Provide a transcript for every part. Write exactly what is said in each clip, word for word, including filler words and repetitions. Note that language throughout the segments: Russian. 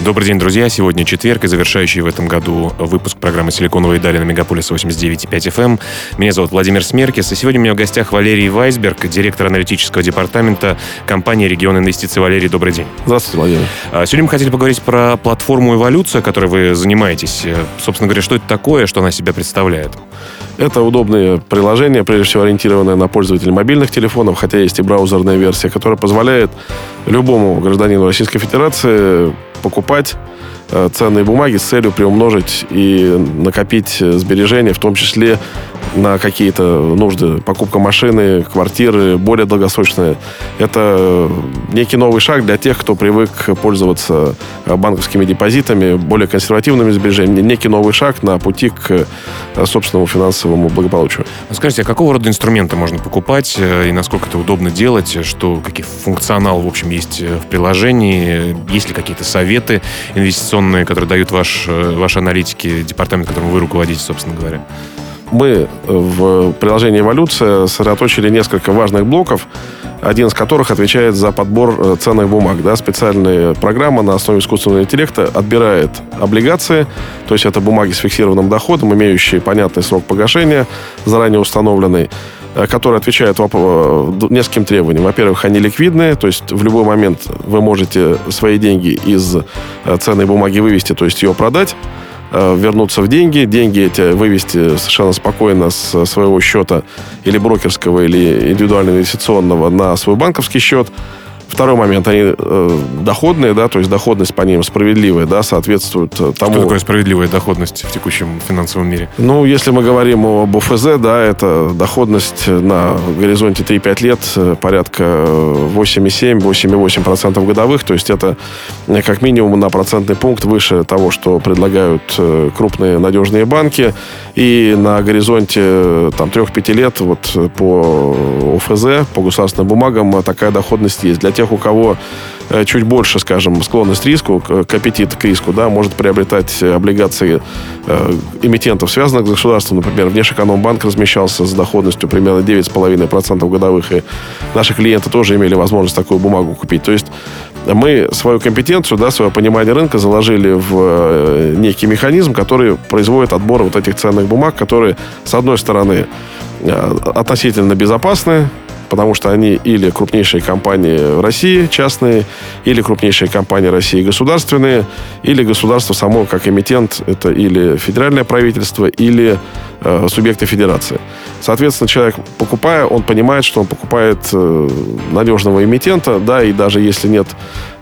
Добрый день, друзья. Сегодня четверг и завершающий в этом году выпуск программы «Силиконовые дали» на Мегаполис восемьдесят девять и пять эф эм. Меня зовут Владимир Смеркис, и сегодня у меня в гостях Валерий Вайсберг, директор аналитического департамента компании «Регион Инвестиции». Валерий, добрый день. Здравствуйте, Владимир. Сегодня мы хотели поговорить про платформу «Эволюция», которой вы занимаетесь. Собственно говоря, что это такое, что она себя представляет? Это удобное приложение, прежде всего ориентированное на пользователей мобильных телефонов, хотя есть и браузерная версия, которая позволяет любому гражданину Российской Федерации покупать ценные бумаги с целью приумножить и накопить сбережения, в том числе на какие-то нужды. Покупка машины, квартиры, более долгосрочные. Это некий новый шаг для тех, кто привык пользоваться банковскими депозитами, более консервативными сбережениями. Некий новый шаг на пути к собственному финансовому благополучию. Скажите, а какого рода инструменты можно покупать и насколько это удобно делать? Что, какие функционал, в общем, есть в приложении? Есть ли какие-то советы инвестиционные, которые дают ваш, ваши аналитики, департамент, которым вы руководите, собственно говоря? Мы в приложении «Эволюция» сосредоточили несколько важных блоков, один из которых отвечает за подбор ценных бумаг. Да, специальная программа на основе искусственного интеллекта отбирает облигации, то есть это бумаги с фиксированным доходом, имеющие понятный срок погашения, заранее установленный, которые отвечают нескольким требованиям. Во-первых, они ликвидные, то есть в любой момент вы можете свои деньги из ценной бумаги вывести, то есть ее продать, вернуться в деньги, деньги эти вывести совершенно спокойно с своего счета или брокерского, или индивидуально-инвестиционного на свой банковский счет. Второй момент, они э, доходные, да, то есть доходность по ним справедливая, да, соответствует тому... Что такое справедливая доходность в текущем финансовом мире? Ну, если мы говорим об о эф зэ, да, это доходность на горизонте три-пять лет порядка восемь целых семь десятых - восемь целых восемь десятых процента годовых, то есть это как минимум на процентный пункт выше того, что предлагают крупные надежные банки, и на горизонте там, три-пять лет вот, по о эф зэ, по государственным бумагам такая доходность есть. Для тех, у кого чуть больше, скажем, склонность к риску, к аппетит к риску, да, может приобретать облигации эмитентов, связанных с государством. Например, Внешэкономбанк размещался с доходностью примерно девять целых пять десятых процента годовых, и наши клиенты тоже имели возможность такую бумагу купить. То есть мы свою компетенцию, да, свое понимание рынка заложили в некий механизм, который производит отбор вот этих ценных бумаг, которые, с одной стороны, относительно безопасны, потому что они или крупнейшие компании России частные, или крупнейшие компании России государственные, или государство само как эмитент, это или федеральное правительство, или э, субъекты федерации. Соответственно, человек, покупая, он понимает, что он покупает э, надежного эмитента, да, и даже если нет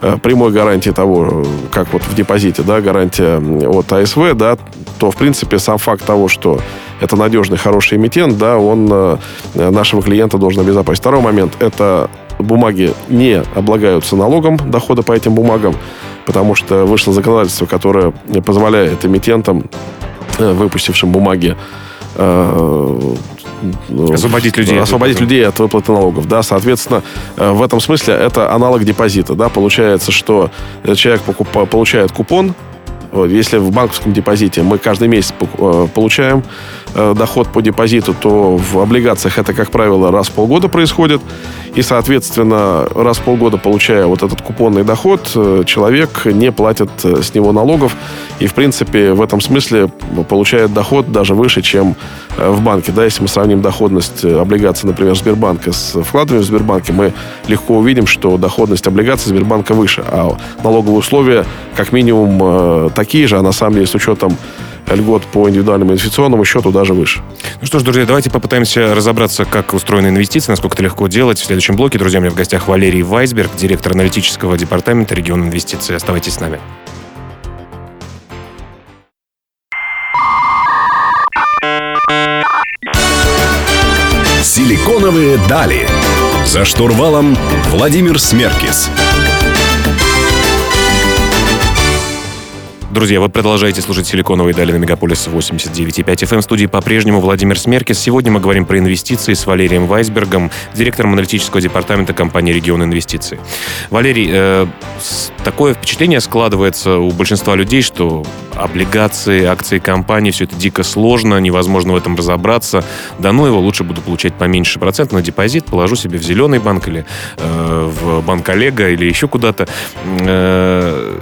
э, прямой гарантии того, как вот в депозите, да, гарантия от а эс вэ, да, то, в принципе, сам факт того, что это надежный, хороший эмитент, да, он э, нашего клиента должен обезопасить. Второй момент – это бумаги не облагаются налогом дохода по этим бумагам, потому что вышло законодательство, которое позволяет эмитентам, э, выпустившим бумаги, э, освободить людей, освободить людей от выплаты налогов. Да, соответственно, в этом смысле это аналог депозита. Да, получается, что человек покуп, получает купон. Если в банковском депозите мы каждый месяц получаем доход по депозиту, то в облигациях это, как правило, раз в полгода происходит. И, соответственно, раз в полгода, получая вот этот купонный доход, человек не платит с него налогов. И, в принципе, в этом смысле получает доход даже выше, чем в банке. Да, если мы сравним доходность облигаций, например, Сбербанка с вкладами в Сбербанке, мы легко увидим, что доходность облигаций Сбербанка выше. А налоговые условия, как минимум, такие же, а на самом деле с учетом льгот по индивидуальному инвестиционному счету даже выше. Ну что ж, друзья, давайте попытаемся разобраться, как устроены инвестиции, насколько это легко делать. В следующем блоке, друзья, у меня в гостях Валерий Вайсберг, директор аналитического департамента «Регион Инвестиции». Оставайтесь с нами. Силиконовые дали. За штурвалом Владимир Смеркис. Друзья, вы продолжаете слушать «Силиконовые дали» на Мегаполис восемьдесят девять и пять эф эм. В студии по-прежнему Владимир Смеркис. Сегодня мы говорим про инвестиции с Валерием Вайсбергом, директором аналитического департамента компании «Регион Инвестиции». Валерий, э, такое впечатление складывается у большинства людей, что облигации, акции компании, все это дико сложно, невозможно в этом разобраться. Да ну его, лучше буду получать поменьше процент на депозит, положу себе в зеленый банк или э, в банк Олега или еще куда-то. Э,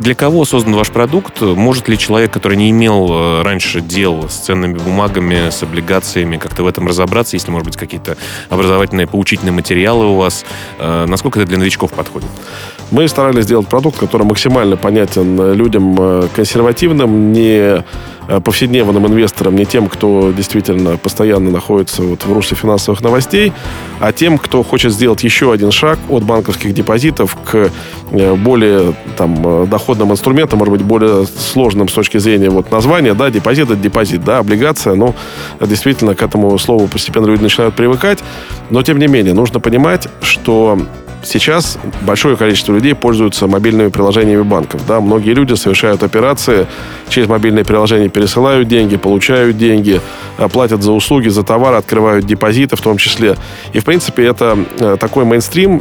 для кого создан ваш продукт? Может ли человек, который не имел раньше дел с ценными бумагами, с облигациями, как-то в этом разобраться? Если, может быть, какие-то образовательные, поучительные материалы у вас, э, насколько это для новичков подходит? Мы старались сделать продукт, который максимально понятен людям консервативным, не повседневным инвесторам, не тем, кто действительно постоянно находится вот в русле финансовых новостей, а тем, кто хочет сделать еще один шаг от банковских депозитов к более там, доходным инструментам, может быть, более сложным с точки зрения вот, названия. Да, депозит – это депозит, да, облигация. Ну, действительно, к этому слову постепенно люди начинают привыкать. Но, тем не менее, нужно понимать, что сейчас большое количество людей пользуются мобильными приложениями банков. Да? Многие люди совершают операции, через мобильные приложения пересылают деньги, получают деньги, платят за услуги, за товары, открывают депозиты в том числе. И, в принципе, это такой мейнстрим.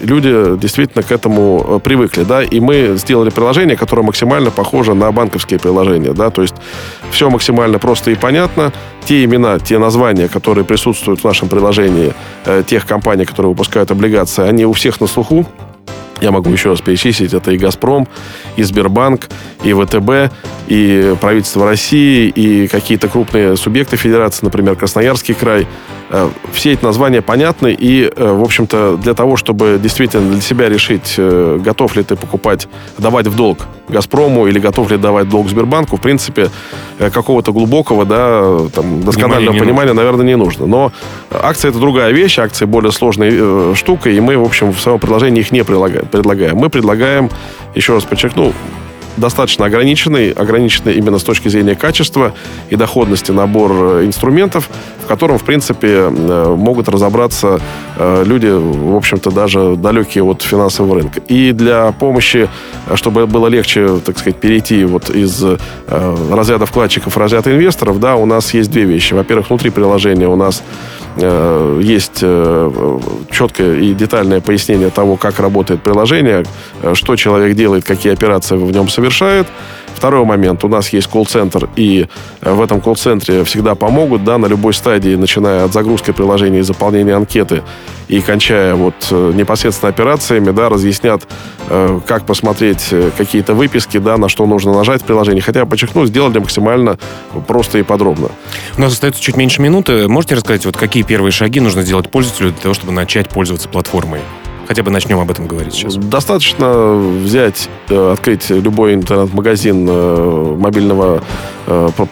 Люди действительно к этому привыкли. Да? И мы сделали приложение, которое максимально похоже на банковские приложения. Да? То есть все максимально просто и понятно. Те имена, те названия, которые присутствуют в нашем приложении, тех компаний, которые выпускают облигации, они у всех на слуху. Я могу еще раз перечислить. Это и «Газпром», и «Сбербанк», и «ВТБ», и правительство России, и какие-то крупные субъекты федерации, например, Красноярский край. Все эти названия понятны. И, в общем-то, для того, чтобы действительно для себя решить, готов ли ты покупать, давать в долг «Газпрому» или готов ли давать в долг «Сбербанку», в принципе, какого-то глубокого, да, там, досконального понимания, понимания наверное, не нужно. Но акции – это другая вещь, акции – более сложная штука, и мы, в общем, в своем предложении их не предлагаем. Мы предлагаем, еще раз подчеркну, достаточно ограниченный, ограниченный именно с точки зрения качества и доходности набор инструментов, в котором, в принципе, могут разобраться люди, в общем-то, даже далекие от финансового рынка. И для помощи, чтобы было легче, так сказать, перейти вот из разряда вкладчиков в разряд инвесторов, да, у нас есть две вещи. Во-первых, внутри приложения у нас есть четкое и детальное пояснение того, как работает приложение, что человек делает, какие операции в нем совершает. Второй момент. У нас есть колл-центр, и в этом колл-центре всегда помогут, да, на любой стадии, начиная от загрузки приложения и заполнения анкеты и кончая вот непосредственно операциями, да, разъяснят, как посмотреть какие-то выписки, да, на что нужно нажать в приложении. Хотя, подчеркну, сделали максимально просто и подробно. У нас остается чуть меньше минуты. Можете рассказать, вот какие первые шаги нужно сделать пользователю для того, чтобы начать пользоваться платформой? Хотя бы начнем об этом говорить сейчас. Достаточно взять, открыть любой интернет-магазин мобильного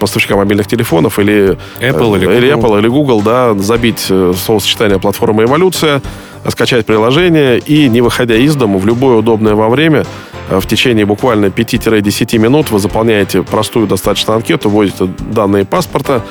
поставщика мобильных телефонов или Apple, или, или, Apple, или Google, да, забить словосочетание платформы «Эволюция», скачать приложение и, не выходя из дома, в любое удобное во время, в течение буквально пяти-десяти минут вы заполняете простую достаточно анкету, вводите данные паспорта.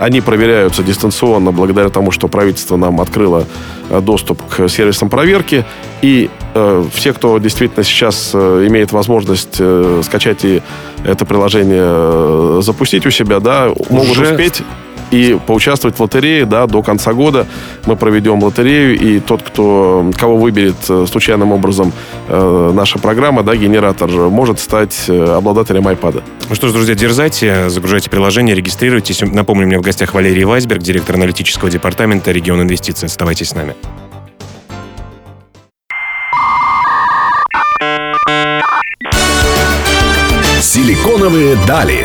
Они проверяются дистанционно благодаря тому, что правительство нам открыло доступ к сервисам проверки. И э, все, кто действительно сейчас э, имеет возможность э, скачать и это приложение э, запустить у себя, да, могут Уже... успеть и поучаствовать в лотерее, да, до конца года мы проведем лотерею, и тот, кто, кого выберет случайным образом э, наша программа, да, генератор, может стать обладателем айпада. Ну что ж, друзья, дерзайте, загружайте приложение, регистрируйтесь. Напомню, у меня в гостях Валерий Вайсберг, директор аналитического департамента «Регион Инвестиции». Оставайтесь с нами. «Силиконовые дали».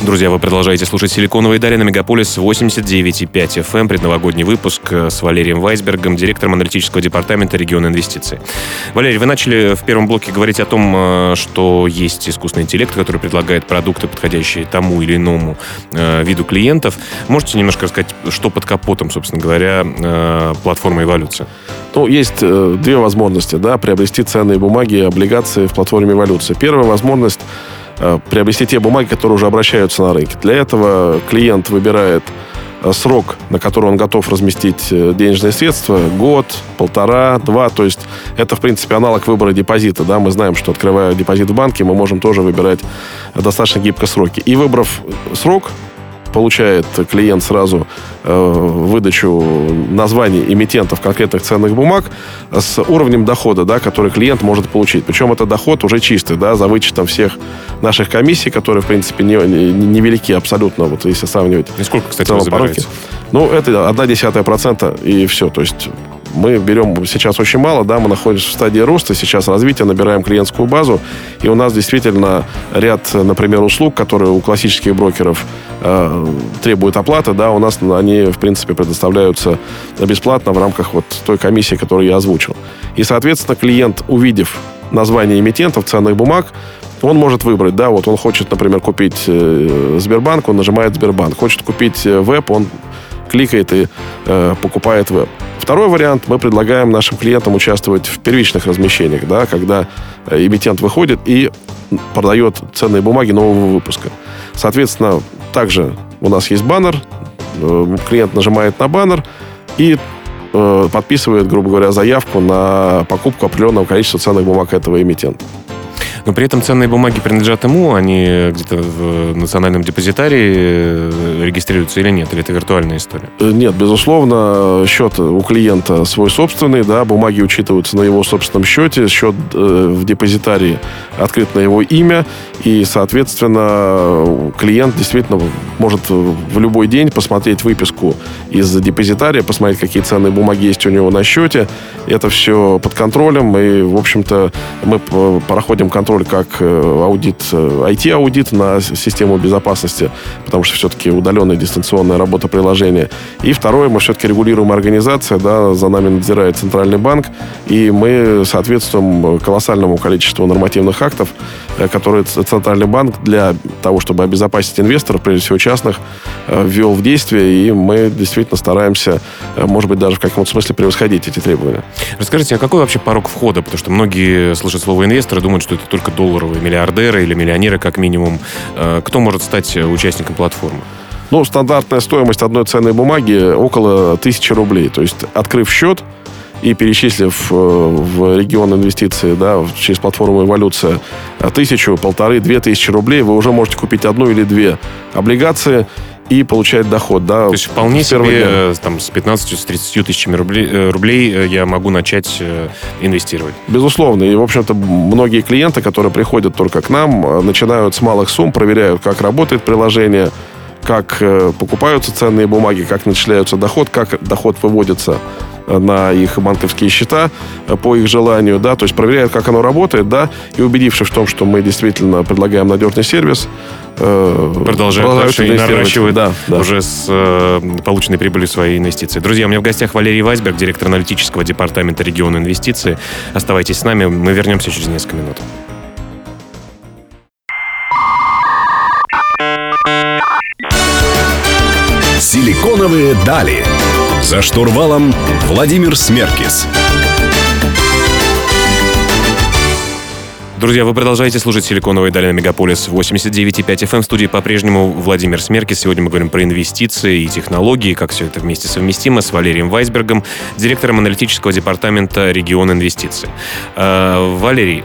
Друзья, вы продолжаете слушать «Силиконовые дали» на Мегаполис восемьдесят девять и пять эф эм. Предновогодний выпуск с Валерием Вайсбергом, директором аналитического департамента «Регион Инвестиций». Валерий, вы начали в первом блоке говорить о том, что есть искусственный интеллект, который предлагает продукты, подходящие тому или иному виду клиентов. Можете немножко рассказать, что под капотом, собственно говоря, платформы «Эволюция»? Ну, есть две возможности, да, приобрести ценные бумаги и облигации в платформе «Эволюция». Первая возможность – приобрести те бумаги, которые уже обращаются на рынке. Для этого клиент выбирает срок, на который он готов разместить денежные средства, год, полтора, два. То есть это, в принципе, аналог выбора депозита. Да? Мы знаем, что, открывая депозит в банке, мы можем тоже выбирать достаточно гибко сроки. И выбрав срок, получает клиент сразу э, выдачу названий эмитентов конкретных ценных бумаг с уровнем дохода, да, который клиент может получить. Причем это доход уже чистый, да, за вычетом всех наших комиссий, которые, в принципе, не, не, не велики абсолютно, вот если сравнивать. И сколько, кстати, вы забираете? Ну, это ноль целых одна десятая процента и все. То есть мы берем сейчас очень мало, да, мы находимся в стадии роста, сейчас развития, набираем клиентскую базу, и у нас действительно ряд, например, услуг, которые у классических брокеров э, требуют оплаты, да, у нас они, в принципе, предоставляются бесплатно в рамках вот той комиссии, которую я озвучил. И, соответственно, клиент, увидев название эмитентов ценных бумаг, он может выбрать, да, вот он хочет, например, купить Сбербанк, он нажимает Сбербанк, хочет купить веб, он кликает и э, покупает веб. Второй вариант, мы предлагаем нашим клиентам участвовать в первичных размещениях, да, когда эмитент выходит и продает ценные бумаги нового выпуска. Соответственно, также у нас есть баннер, э, клиент нажимает на баннер и э, подписывает, грубо говоря, заявку на покупку определенного количества ценных бумаг этого эмитента. Но при этом ценные бумаги принадлежат ему, они где-то в национальном депозитарии регистрируются или нет? Или это виртуальная история? Нет, безусловно, счет у клиента свой собственный, да, бумаги учитываются на его собственном счете, счет в депозитарии открыт на его имя, и, соответственно, клиент действительно может в любой день посмотреть выписку из депозитария, посмотреть, какие ценные бумаги есть у него на счете. Это все под контролем, и, в общем-то, мы проходим контроль как аудит, ай ти-аудит на систему безопасности, потому что все-таки удаленная дистанционная работа приложения. И второе, мы все-таки регулируемая организация, да, за нами надзирает Центральный банк, и мы соответствуем колоссальному количеству нормативных актов, которые Центральный банк для того, чтобы обезопасить инвесторов, прежде всего частных, ввел в действие, и мы действительно стараемся, может быть, даже в каком-то смысле превосходить эти требования. Расскажите, а какой вообще порог входа? Потому что многие слышат слово инвесторы, думают, что это только долларовые миллиардеры или миллионеры, как минимум. Кто может стать участником платформы? Ну, стандартная стоимость одной ценной бумаги около тысячи рублей. То есть, открыв счет и перечислив в регион инвестиции, да, через платформу «Эволюция», тысячу, полторы, две тысячи рублей, вы уже можете купить одну или две облигации и получать доход. Да, то есть вполне себе там, с пятнадцатью-тридцатью тысячами рублей, рублей я могу начать инвестировать. Безусловно. И, в общем-то, многие клиенты, которые приходят только к нам, начинают с малых сумм, проверяют, как работает приложение, как покупаются ценные бумаги, как начисляется доход, как доход выводится на их банковские счета по их желанию, да, то есть проверяют, как оно работает, да, и, убедившись в том, что мы действительно предлагаем надежный сервис, продолжают дальше и наращивают, да, да, уже с э, полученной прибыли свои инвестиции. Друзья, у меня в гостях Валерий Вайсберг, директор аналитического департамента региона инвестиции. Оставайтесь с нами, мы вернемся через несколько минут. Силиконовые дали. За штурвалом Владимир Смеркис. Друзья, вы продолжаете слушать «Силиконовые дали» на Мегаполис восемьдесят девять и пять эф эм. В студии по-прежнему Владимир Смеркис. Сегодня мы говорим про инвестиции и технологии, как все это вместе совместимо, с Валерием Вайсбергом, директором аналитического департамента «Регион инвестиций». Валерий,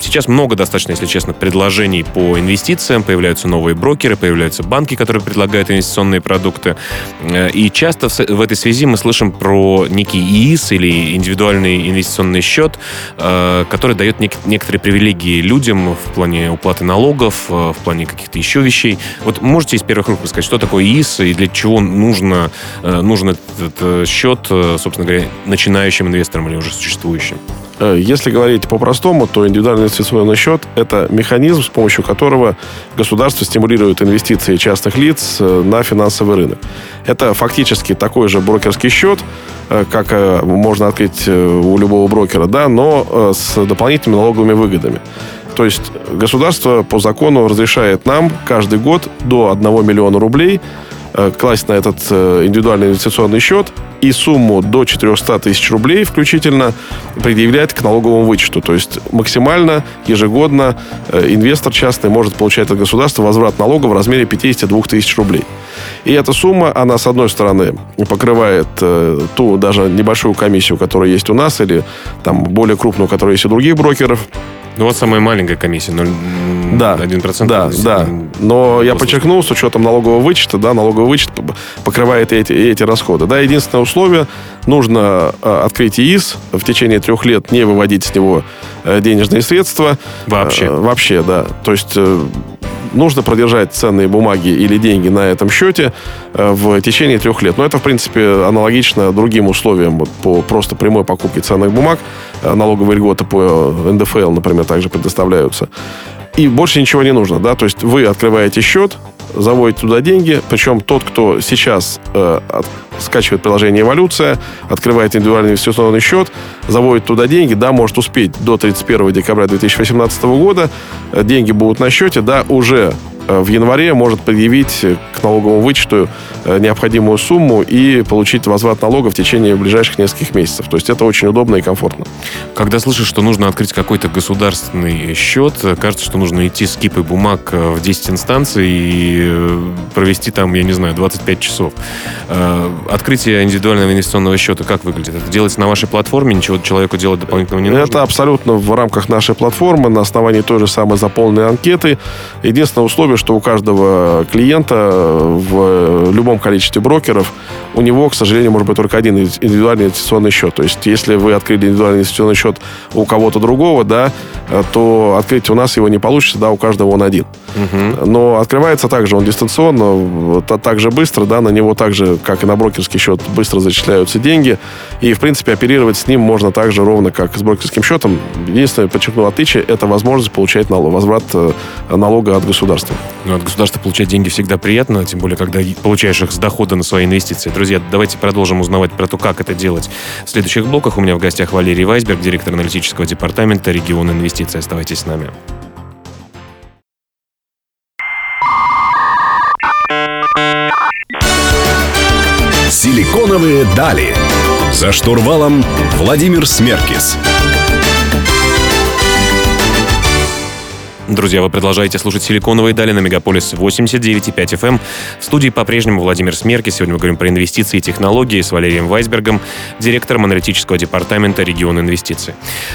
сейчас много достаточно, если честно, предложений по инвестициям. Появляются новые брокеры, появляются банки, которые предлагают инвестиционные продукты. И часто в этой связи мы слышим про некий ИИС или индивидуальный инвестиционный счет, который дает некоторые привилегии людям в плане уплаты налогов, в плане каких-то еще вещей. Вот можете из первых рук сказать, что такое ИИС и для чего нужно, нужен этот счет, собственно говоря, начинающим инвесторам или уже существующим? Если говорить по-простому, то индивидуальный инвестиционный счет – это механизм, с помощью которого государство стимулирует инвестиции частных лиц на финансовый рынок. Это фактически такой же брокерский счет, как можно открыть у любого брокера, да, но с дополнительными налоговыми выгодами. То есть государство по закону разрешает нам каждый год до одного миллиона рублей класть на этот индивидуальный инвестиционный счет и сумму до четыреста тысяч рублей включительно предъявлять к налоговому вычету. То есть максимально ежегодно инвестор частный может получать от государства возврат налога в размере пятьдесят две тысячи рублей. И эта сумма, она, с одной стороны, покрывает ту даже небольшую комиссию, которая есть у нас, или там более крупную, которая есть у других брокеров. Ну, вот самая маленькая комиссия, ноль целых одна десятая процента. Да, да, да. Но я подчеркнул, с учетом налогового вычета, да, налоговый вычет покрывает эти, эти расходы. Да, единственное условие, нужно открыть ИИС, в течение трех лет не выводить с него денежные средства. Вообще. Вообще, да. То есть нужно продержать ценные бумаги или деньги на этом счете в течение трех лет. Но это, в принципе, аналогично другим условиям вот, по просто прямой покупке ценных бумаг. Налоговые льготы по эн дэ эф эл, например, также предоставляются. И больше ничего не нужно, да? То есть вы открываете счет, заводите туда деньги. Причем тот, кто сейчас э, от, скачивает приложение «Эволюция», открывает индивидуальный инвестиционный счет, заводит туда деньги, да, может успеть до тридцать первого декабря две тысячи восемнадцатого года. Деньги будут на счете, да, уже в январе может предъявить к налоговому вычету необходимую сумму и получить возврат налога в течение ближайших нескольких месяцев. То есть это очень удобно и комфортно. Когда слышишь, что нужно открыть какой-то государственный счет, кажется, что нужно идти с кипой бумаг в десять инстанций и провести там, я не знаю, двадцать пять часов. Открытие индивидуального инвестиционного счета как выглядит? Это делается на вашей платформе? Ничего человеку делать дополнительного не нужно? Это абсолютно в рамках нашей платформы, на основании той же самой заполненной анкеты. Единственное условие, что у каждого клиента в любом количестве брокеров у него, к сожалению, может быть только один индивидуальный инвестиционный счет. То есть, если вы открыли индивидуальный инвестиционный счет у кого-то другого, да, то открыть у нас его не получится, да, у каждого он один. Угу. Но открывается также он дистанционно, так же быстро, да, на него так же, как и на брокерский счет, быстро зачисляются деньги. И, в принципе, оперировать с ним можно так же ровно, как с брокерским счетом. Единственное, подчеркну, отличие – это возможность получать налог, возврат налога от государства. Ну, от государства получать деньги всегда приятно, тем более, когда получаешь их с дохода на свои инвестиции. Друзья, давайте продолжим узнавать про то, как это делать. В следующих блоках у меня в гостях Валерий Вайсберг, директор аналитического департамента «Регион Инвестиции». Оставайтесь с нами. Силиконовые дали. За штурвалом Владимир Смеркис. Друзья, вы продолжаете слушать «Силиконовые дали» на Мегаполис восемьдесят девять и пять эф эм. В студии по-прежнему Владимир Смеркис. Сегодня мы говорим про инвестиции и технологии с Валерием Вайсбергом, директором аналитического департамента «Регион инвестиций».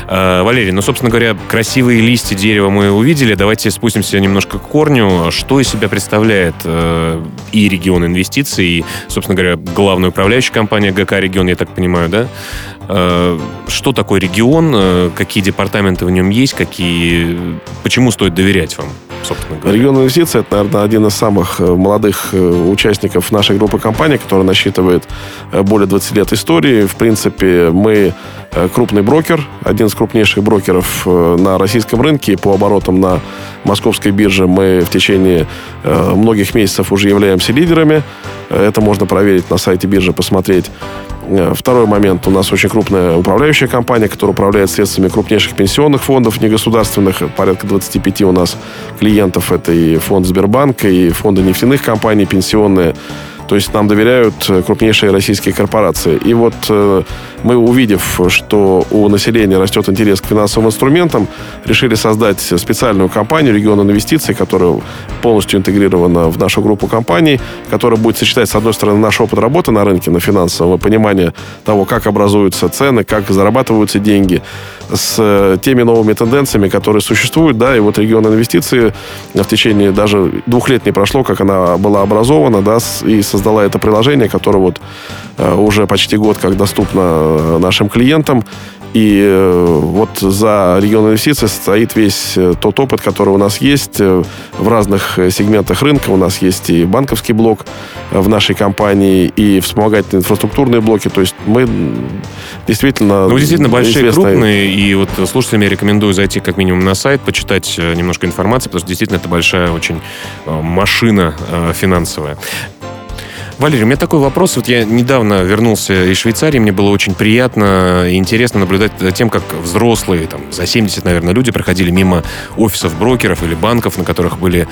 Э, Валерий, ну, собственно говоря, красивые листья дерева мы увидели. Давайте спустимся немножко к корню. Что из себя представляет э, и «Регион инвестиций», и, собственно говоря, главная управляющая компания гэ ка «Регион», я так понимаю, да? Э, что такое «Регион», э, какие департаменты в нем есть, какие, почему стоит доверять вам, собственно говоря? Регион инвестиций — это, наверное, один из самых молодых участников нашей группы компаний, которая насчитывает более двадцати лет истории. В принципе, мы крупный брокер, один из крупнейших брокеров на российском рынке. По оборотам на московской бирже мы в течение многих месяцев уже являемся лидерами. Это можно проверить на сайте биржи, посмотреть. Второй момент. У нас очень крупная управляющая компания, которая управляет средствами крупнейших пенсионных фондов, негосударственных. Порядка двадцати пяти у нас клиентов. Это и фонд Сбербанка, и фонды нефтяных компаний, пенсионные. То есть нам доверяют крупнейшие российские корпорации. И вот мы, увидев, что у населения растет интерес к финансовым инструментам, решили создать специальную компанию «Регион инвестиций», которая полностью интегрирована в нашу группу компаний, которая будет сочетать, с одной стороны, наш опыт работы на рынке, на финансовом, и понимание того, как образуются цены, как зарабатываются деньги, с теми новыми тенденциями, которые существуют. Да, и вот «Регион инвестиций» в течение даже двух лет не прошло, как она была образована, да, и со создала это приложение, которое вот уже почти год как доступно нашим клиентам. И вот за «Регион инвестиций» стоит весь тот опыт, который у нас есть в разных сегментах рынка. У нас есть и банковский блок в нашей компании, и вспомогательные инфраструктурные блоки. То есть мы действительно... Ну, действительно большие, известные... крупные. И вот слушателям я рекомендую зайти как минимум на сайт, почитать немножко информации, потому что действительно это большая очень машина финансовая. Валерий, у меня такой вопрос. Вот я недавно вернулся из Швейцарии, мне было очень приятно и интересно наблюдать за тем, как взрослые, там, за семьдесят, наверное, люди проходили мимо офисов брокеров или банков, на которых были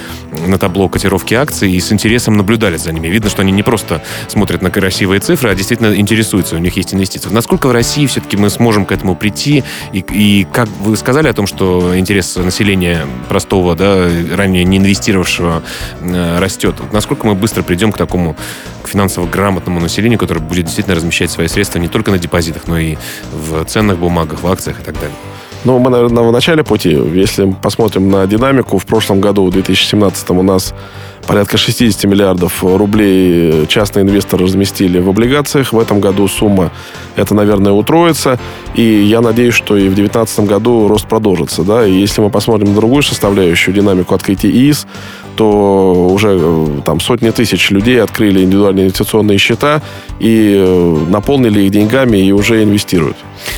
на табло котировки акций, и с интересом наблюдали за ними. Видно, что они не просто смотрят на красивые цифры, а действительно интересуются, у них есть инвестиции. Насколько в России все-таки мы сможем к этому прийти? И, и как вы сказали о том, что интерес населения простого, да, ранее не инвестировавшего, растет. Насколько мы быстро придем к такому к финансово грамотному населению, которое будет действительно размещать свои средства не только на депозитах, но и в ценных бумагах, в акциях и так далее? Ну, мы, наверное, в начале пути. Если мы посмотрим на динамику, в прошлом году, в две тысячи семнадцатом, у нас порядка шестьдесят миллиардов рублей частные инвесторы разместили в облигациях. В этом году сумма, это, наверное, утроится. И я надеюсь, что и в две тысячи девятнадцатом году рост продолжится. Да? И если мы посмотрим на другую составляющую, динамику открытия ИИС, то уже там сотни тысяч людей открыли индивидуальные инвестиционные счета и наполнили их деньгами и уже инвестируют.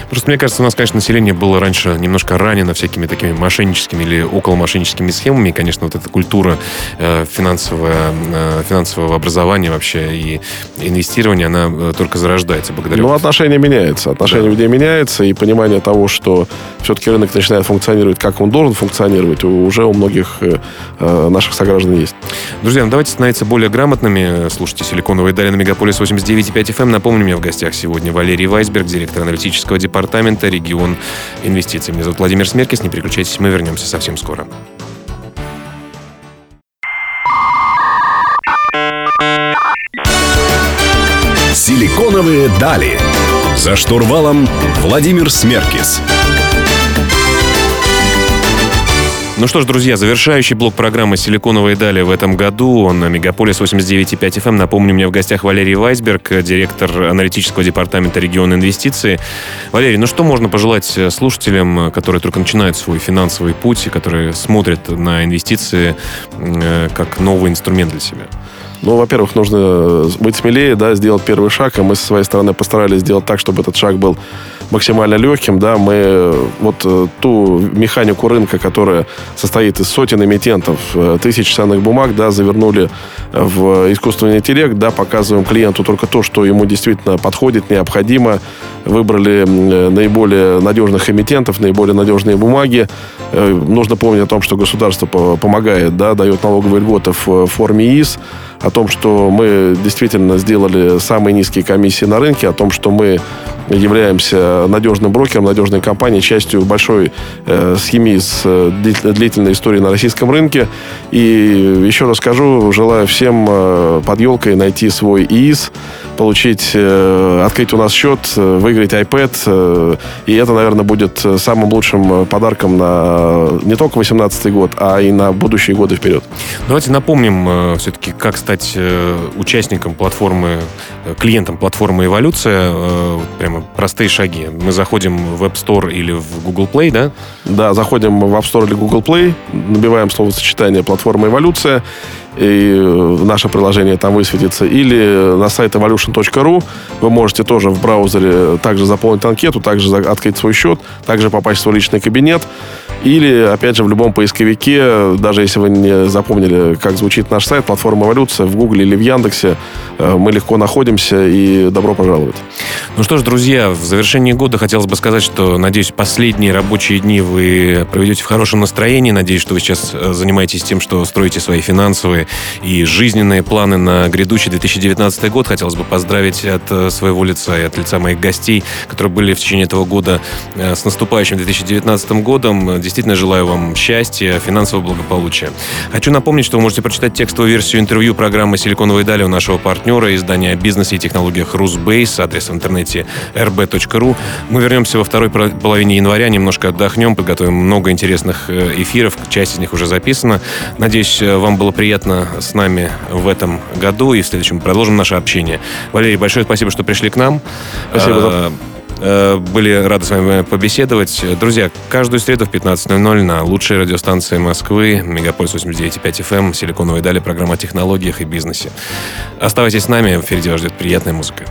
Просто мне кажется, у нас, конечно, население было раньше немножко ранено всякими такими мошенническими или околомошенническими схемами. И, конечно, вот эта культура э, финансовое, э, финансового образования вообще и инвестирования, она только зарождается благодаря... Ну, отношение меняется. Отношение да. людей меняется, и понимание того, что все-таки рынок начинает функционировать, как он должен функционировать, уже у многих э, наших сограждан есть. Друзья, ну давайте становиться более грамотными. Слушайте «Силиконовые дали» на Мегаполис восемьдесят девять и пять эф эм. Напомню, у меня в гостях сегодня Валерий Вайсберг, директор аналитического департамента «Регион инвестиций». Меня зовут Владимир Смеркис. Не переключайтесь, мы вернемся совсем скоро. «Силиконовые дали». За штурвалом Владимир Смеркис. Ну что ж, друзья, завершающий блок программы «Силиконовые дали» в этом году. Он на Мегаполис восемьдесят девять и пять эф эм. Напомню, у меня в гостях Валерий Вайсберг, директор аналитического департамента «Регион инвестиции». Валерий, ну что можно пожелать слушателям, которые только начинают свой финансовый путь и которые смотрят на инвестиции как новый инструмент для себя? Ну, во-первых, нужно быть смелее, да, сделать первый шаг, и мы со своей стороны постарались сделать так, чтобы этот шаг был максимально легким, да, мы вот ту механику рынка, которая состоит из сотен эмитентов, тысяч ценных бумаг, да, завернули в искусственный интеллект, да, показываем клиенту только то, что ему действительно подходит, необходимо, выбрали наиболее надежных эмитентов, наиболее надежные бумаги. Нужно помнить о том, что государство помогает, да, дает налоговые льготы в форме ИИС, о том, что мы действительно сделали самые низкие комиссии на рынке, о том, что мы являемся надежным брокером, надежной компанией, частью большой э, схемы с э, длительной историей на российском рынке. И еще раз скажу, желаю всем э, под елкой найти свой ИИС, получить, э, открыть у нас счет, выиграть iPad. Э, и это, наверное, будет самым лучшим подарком на не только две тысячи восемнадцатый год, а и на будущие годы вперед. Давайте напомним э, все-таки, как стать э, участником платформы, э, клиентом платформы «Эволюция». Э, прямо простые шаги. Мы заходим в App Store или в Google Play, да? Да, заходим в App Store или Google Play, набиваем словосочетание «платформа Эволюция», и наше приложение там высветится. Или на сайт эволюшн точка ру вы можете тоже в браузере также заполнить анкету, также открыть свой счет, также попасть в свой личный кабинет. Или, опять же, в любом поисковике, даже если вы не запомнили, как звучит наш сайт, платформа «Эволюция», в Гугле или в Яндексе, мы легко находимся, и добро пожаловать. Ну что ж, друзья, в завершении года хотелось бы сказать, что, надеюсь, последние рабочие дни вы проведете в хорошем настроении. Надеюсь, что вы сейчас занимаетесь тем, что строите свои финансовые и жизненные планы на грядущий две тысячи девятнадцатый год. Хотелось бы поздравить от своего лица и от лица моих гостей, которые были в течение этого года, с наступающим две тысячи девятнадцатым годом. Действительно, желаю вам счастья, финансового благополучия. Хочу напомнить, что вы можете прочитать текстовую версию интервью программы «Силиконовые дали» у нашего партнера, издания о бизнесе и технологиях «Русбейс», адрес в интернете эр би точка ру. Мы вернемся во второй половине января, немножко отдохнем, подготовим много интересных эфиров, часть из них уже записана. Надеюсь, вам было приятно с нами в этом году, и в следующем мы продолжим наше общение. Валерий, большое спасибо, что пришли к нам. Спасибо за... Были рады с вами побеседовать. Друзья, каждую среду в пятнадцать ноль-ноль на лучшей радиостанции Москвы, Мегаполис восемьдесят девять и пять эф эм, «Силиконовые дали», программа о технологиях и бизнесе. Оставайтесь с нами, впереди вас ждет приятная музыка.